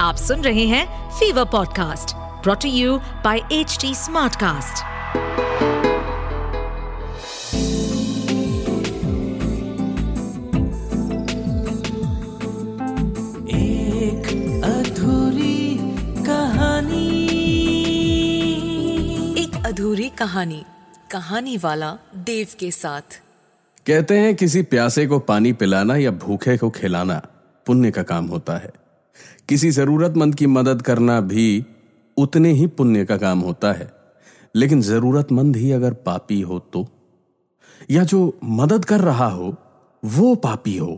आप सुन रहे हैं Fever podcast brought to you by HT Smartcast. एक अधूरी कहानी। एक अधूरी कहानी। कहानी वाला देव के साथ। कहते हैं किसी प्यासे को पानी पिलाना या भूखे को खिलाना पुण्य का काम होता है। किसी जरूरतमंद की मदद करना भी उतने ही पुण्य का काम होता है। लेकिन जरूरतमंद ही अगर पापी हो तो, या जो मदद कर रहा हो वो पापी हो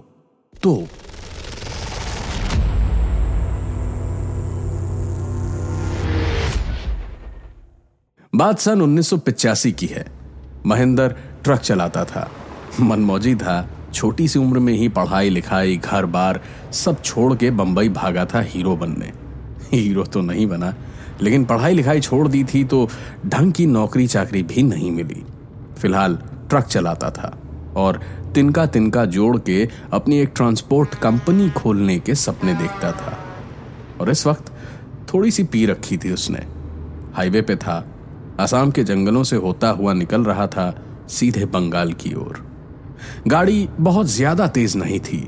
तो। बात सन 1985 की है। महेंदर ट्रक चलाता था, मनमौजी था। छोटी सी उम्र में ही पढ़ाई लिखाई घर बार सब छोड़ के बंबई भागा था हीरो बनने। हीरो तो नहीं बना, लेकिन पढ़ाई लिखाई छोड़ दी थी तो ढंग की नौकरी चाकरी भी नहीं मिली। फिलहाल ट्रक चलाता था और तिनका तिनका जोड़ के अपनी एक ट्रांसपोर्ट कंपनी खोलने के सपने देखता था। और इस वक्त थोड़ी सी पी रखी थी उसने। हाईवे पे था, असम के जंगलों से होता हुआ निकल रहा था सीधे बंगाल की ओर। गाड़ी बहुत ज्यादा तेज नहीं थी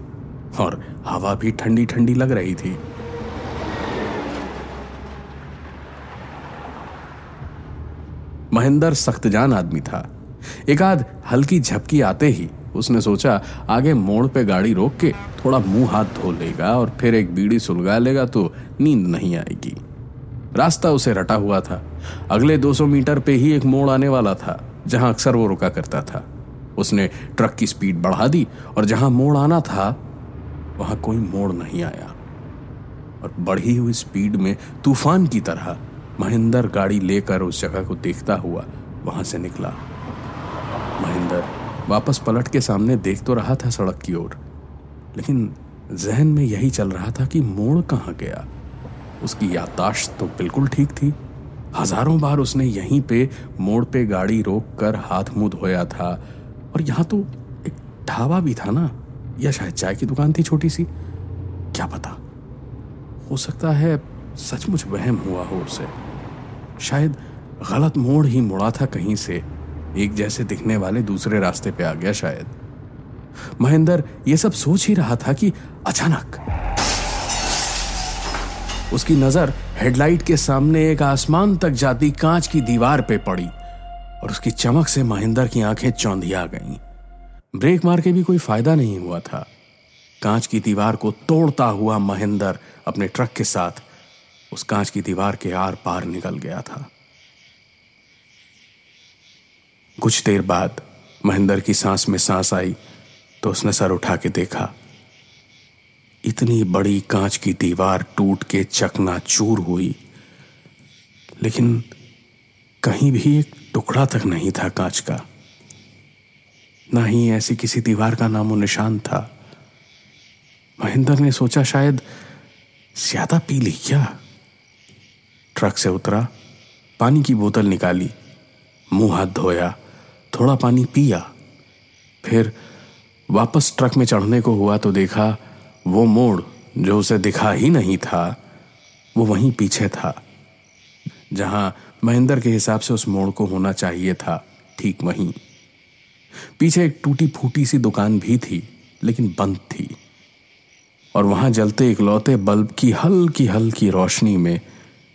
और हवा भी ठंडी ठंडी लग रही थी। महेंदर सख्तजान आदमी था। एक आध हल्की झपकी आते ही उसने सोचा आगे मोड़ पे गाड़ी रोक के थोड़ा मुंह हाथ धो लेगा और फिर एक बीड़ी सुलगा लेगा तो नींद नहीं आएगी। रास्ता उसे रटा हुआ था। अगले 200 मीटर पे ही एक मोड़ आने वाला था जहां अक्सर वो रुका करता था। उसने ट्रक की स्पीड बढ़ा दी और जहां मोड़ आना था वहां कोई मोड़ नहीं आया। और बढ़ी हुई स्पीड में तूफान की तरह महेंदर गाड़ी लेकर उस जगह को देखता हुआ वहां से निकला। महेंदर वापस पलट के सामने देख तो रहा था सड़क की ओर, लेकिन जहन में यही चल रहा था कि मोड़ कहां गया। उसकी याददाश्त तो बिल्कुल ठीक थी। हजारों बार उसने यहीं पे मोड़ पे गाड़ी रोक कर हाथ मुंह धोया था। और यहाँ तो एक ढाबा भी था ना, या शायद चाय की दुकान थी छोटी सी। क्या पता, हो सकता है सचमुच वहम हुआ हो उसे। शायद गलत मोड़ ही मुड़ा था कहीं से, एक जैसे दिखने वाले दूसरे रास्ते पे आ गया शायद। महेंदर ये सब सोच ही रहा था कि अचानक उसकी नजर हेडलाइट के सामने एक आसमान तक जाती कांच की दीवार पे पड़ी और उसकी चमक से महेंदर की आंखें चौंधिया गईं। ब्रेक मार के भी कोई फायदा नहीं हुआ था। कांच की दीवार को तोड़ता हुआ महेंदर अपने ट्रक के साथ उस कांच की दीवार के आर पार निकल गया था। कुछ देर बाद महेंदर की सांस में सांस आई तो उसने सर उठा के देखा। इतनी बड़ी कांच की दीवार टूट के चकनाचूर हुई, लेकिन कहीं भी एक टुकड़ा तक नहीं था कांच का। ना ही ऐसी किसी दीवार का नामो निशान था। महेंदर ने सोचा शायद ज्यादा पी ली क्या। ट्रक से उतरा, पानी की बोतल निकाली, मुंह हाथ धोया, थोड़ा पानी पिया। फिर वापस ट्रक में चढ़ने को हुआ तो देखा वो मोड़ जो उसे दिखा ही नहीं था वो वहीं पीछे था जहां महेंदर के हिसाब से उस मोड़ को होना चाहिए था। ठीक वहीं पीछे एक टूटी फूटी सी दुकान भी थी, लेकिन बंद थी। और वहां जलते इकलौते बल्ब की हल्की हल्की रोशनी में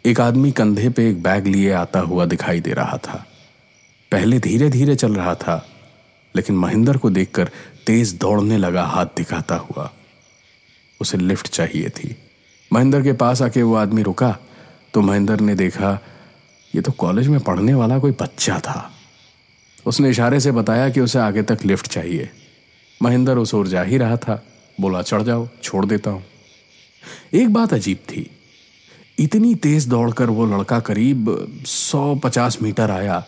एक आदमी कंधे पे एक बैग लिए आता हुआ दिखाई दे रहा था। पहले धीरे धीरे चल रहा था, लेकिन महेंदर को देखकर तेज दौड़ने लगा हाथ दिखाता हुआ। उसे लिफ्ट चाहिए थी। महेंदर के पास आके वो आदमी रुका तो महेंदर ने देखा ये तो कॉलेज में पढ़ने वाला कोई बच्चा था। उसने इशारे से बताया कि उसे आगे तक लिफ्ट चाहिए। महेंदर उस ओर जा ही रहा था, बोला चढ़ जाओ छोड़ देता हूँ। एक बात अजीब थी, इतनी तेज दौड़कर वो लड़का करीब 150 मीटर आया,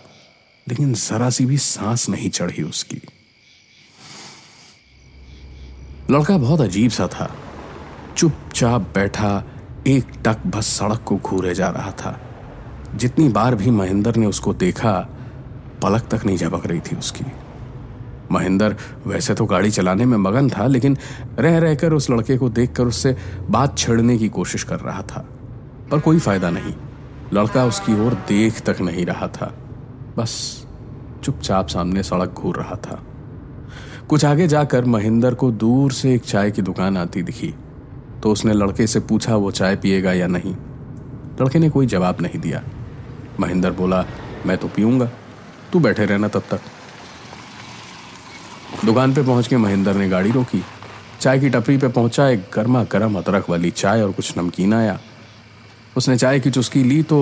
लेकिन जरा सी भी सांस नहीं चढ़ी उसकी। लड़का बहुत अजीब सा था, चुपचाप बैठा एक टक बस सड़क को घूरे जा रहा था। जितनी बार भी महेंदर ने उसको देखा पलक तक नहीं झपक रही थी उसकी। महेंदर वैसे तो गाड़ी चलाने में मगन था, लेकिन रह रहकर उस लड़के को देखकर उससे बात छेड़ने की कोशिश कर रहा था, पर कोई फायदा नहीं। लड़का उसकी ओर देख तक नहीं रहा था, बस चुपचाप सामने सड़क घूर रहा था। कुछ आगे जाकर महेंदर को दूर से एक चाय की दुकान आती दिखी, तो उसने लड़के से पूछा वो चाय पिएगा या नहीं। लड़के ने कोई जवाब नहीं दिया। महेंदर बोला, मैं तो पीऊंगा, तू बैठे रहना तब तक। दुकान पे पहुंच के महेंदर ने गाड़ी रोकी। चाय की टपरी पे पहुंचा, एक गर्मा गर्म अदरक वाली चाय और कुछ नमकीन आया। उसने चाय की चुस्की ली तो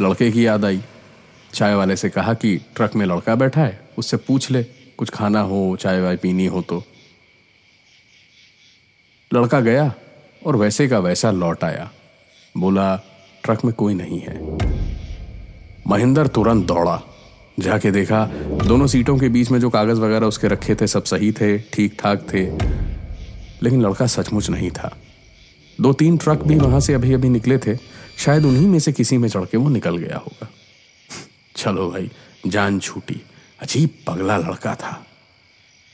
लड़के की याद आई। चाय वाले से कहा कि ट्रक में लड़का बैठा है, उससे पूछ ले कुछ खाना हो, चाय वाय पीनी हो तो। लड़का गया और वैसे का वैसा लौट आया। बोला, ट्रक में कोई नहीं है। महेंदर तुरंत दौड़ा, जाके देखा दोनों सीटों के बीच में जो कागज वगैरह उसके रखे थे सब सही थे, ठीक ठाक थे, लेकिन लड़का सचमुच नहीं था। 2-3 ट्रक भी वहां से अभी अभी निकले थे, शायद उन्हीं में से किसी में चढ़ के वो निकल गया होगा। चलो भाई, जान छूटी। अजीब पगला लड़का था।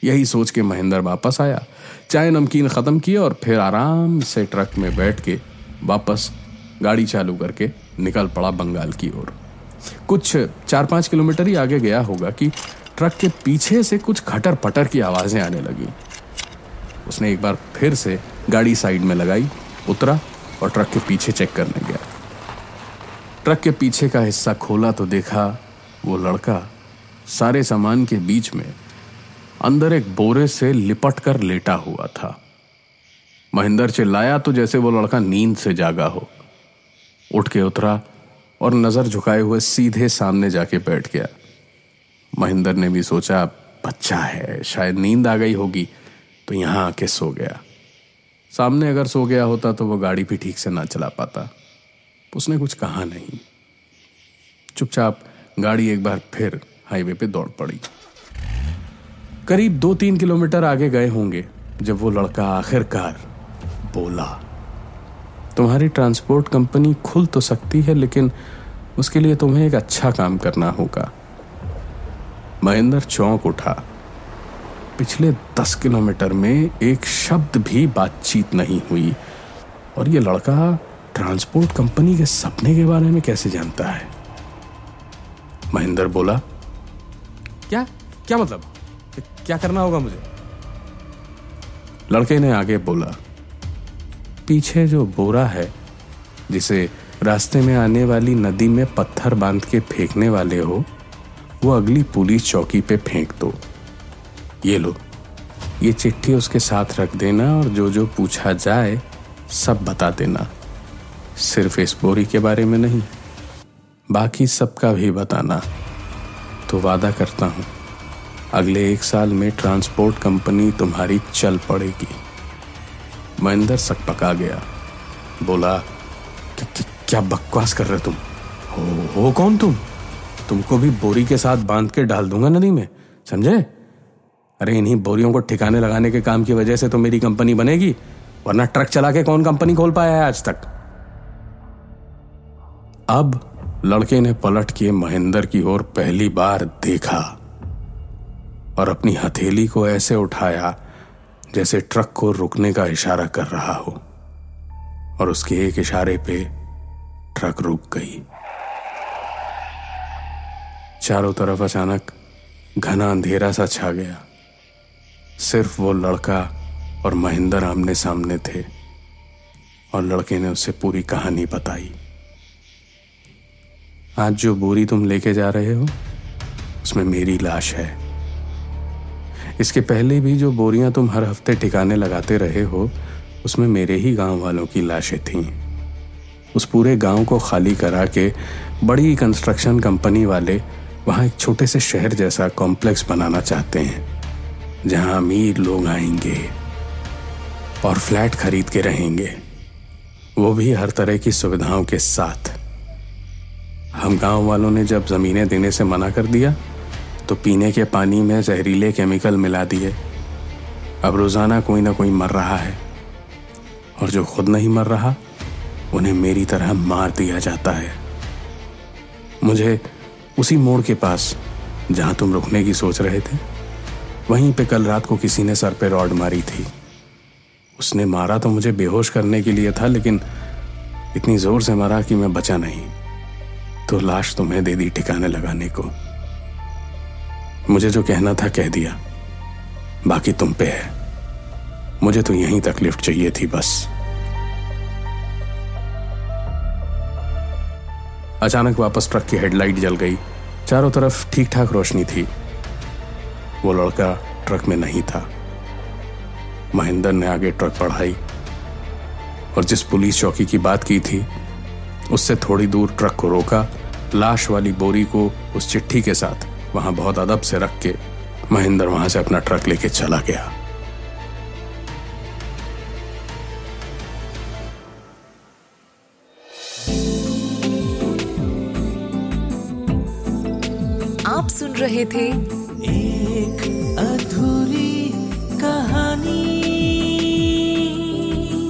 यही सोच के महेंदर वापस आया, चाय नमकीन ख़त्म किया और फिर आराम से ट्रक में बैठ के वापस गाड़ी चालू करके निकल पड़ा बंगाल की ओर। कुछ 4-5 किलोमीटर ही आगे गया होगा कि ट्रक के पीछे से कुछ खटर पटर की आवाज़ें आने लगी। उसने एक बार फिर से गाड़ी साइड में लगाई, उतरा और ट्रक के पीछे चेक करने गया। ट्रक के पीछे का हिस्सा खोला तो देखा वो लड़का सारे सामान के बीच में अंदर एक बोरे से लिपट कर लेटा हुआ था। महेंदर चिल्लाया तो जैसे वो लड़का नींद से जागा हो। उठ के उतरा और नज़र झुकाए हुए सीधे सामने जाके बैठ गया। महेंदर ने भी सोचा बच्चा है, शायद नींद आ गई होगी तो यहाँ आके सो गया। सामने अगर सो गया होता तो वो गाड़ी भी ठीक से ना चला पाता। उसने कुछ कहा नहीं, चुपचाप गाड़ी एक बार फिर हाईवे पे दौड़ पड़ी। करीब 2-3 किलोमीटर आगे गए होंगे जब वो लड़का आखिरकार बोला, तुम्हारी ट्रांसपोर्ट कंपनी खुल तो सकती है, लेकिन उसके लिए तुम्हें एक अच्छा काम करना होगा। महेंदर चौंक उठा। पिछले 10 किलोमीटर में एक शब्द भी बातचीत नहीं हुई और ये लड़का ट्रांसपोर्ट कंपनी के सपने के बारे में कैसे जानता है। महेंदर बोला, क्या क्या मतलब, क्या करना होगा मुझे? लड़के ने आगे बोला, पीछे जो बोरा है जिसे रास्ते में आने वाली नदी में पत्थर बांध के फेंकने वाले हो, वो अगली पुलिस चौकी पे फेंक दो। ये लो, ये चिट्ठी उसके साथ रख देना और जो जो पूछा जाए सब बता देना। सिर्फ इस बोरी के बारे में नहीं, बाकी सबका भी बताना। तो वादा करता हूँ, अगले 1 साल में ट्रांसपोर्ट कंपनी तुम्हारी चल पड़ेगी। महेंदर सकपका गया, बोला, क्या बकवास कर रहे तुम हो कौन तुम? तुमको भी बोरी के साथ बांध के डाल दूंगा नदी में, समझे? अरे इन्हीं बोरियों को ठिकाने लगाने के काम की वजह से तो मेरी कंपनी बनेगी, वरना ट्रक चला के कौन कंपनी खोल पाया है आज तक। अब लड़के ने पलट के महेंदर की ओर पहली बार देखा और अपनी हथेली को ऐसे उठाया जैसे ट्रक को रुकने का इशारा कर रहा हो, और उसके एक इशारे पे ट्रक रुक गई। चारों तरफ अचानक घना अंधेरा सा छा गया। सिर्फ वो लड़का और महेंदर आमने सामने थे और लड़के ने उससे पूरी कहानी बताई। आज जो बोरी तुम लेके जा रहे हो उसमें मेरी लाश है। इसके पहले भी जो बोरियां तुम हर हफ्ते ठिकाने लगाते रहे हो उसमें मेरे ही गांव वालों की लाशें थीं। उस पूरे गांव को खाली करा के बड़ी कंस्ट्रक्शन कंपनी वाले वहां एक छोटे से शहर जैसा कॉम्प्लेक्स बनाना चाहते हैं, जहां अमीर लोग आएंगे और फ्लैट खरीद के रहेंगे, वो भी हर तरह की सुविधाओं के साथ। हम गांव वालों ने जब ज़मीनें देने से मना कर दिया तो पीने के पानी में जहरीले केमिकल मिला दिए। अब रोज़ाना कोई ना कोई मर रहा है और जो खुद नहीं मर रहा उन्हें मेरी तरह मार दिया जाता है। मुझे उसी मोड़ के पास जहां तुम रुकने की सोच रहे थे वहीं पे कल रात को किसी ने सर पे रॉड मारी थी। उसने मारा तो मुझे बेहोश करने के लिए था, लेकिन इतनी जोर से मारा कि मैं बचा नहीं, तो लाश तो मैं दे दी ठिकाने लगाने को। मुझे जो कहना था कह दिया, बाकी तुम पे है। मुझे तो यहीं तक लिफ्ट चाहिए थी बस। अचानक वापस ट्रक की हेडलाइट जल गई। चारों तरफ ठीक ठाक रोशनी थी। वो लड़का ट्रक में नहीं था। महेंद्र ने आगे ट्रक बढ़ाई और जिस पुलिस चौकी की बात की थी उससे थोड़ी दूर ट्रक को रोका। लाश वाली बोरी को उस चिट्ठी के साथ वहां बहुत अदब से रख के महेंद्र वहां से अपना ट्रक लेके चला गया। आप सुन रहे थे एक अधूरी कहानी,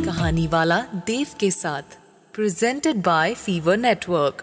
कहानी वाला देव के साथ, प्रेजेंटेड बाय फीवर नेटवर्क।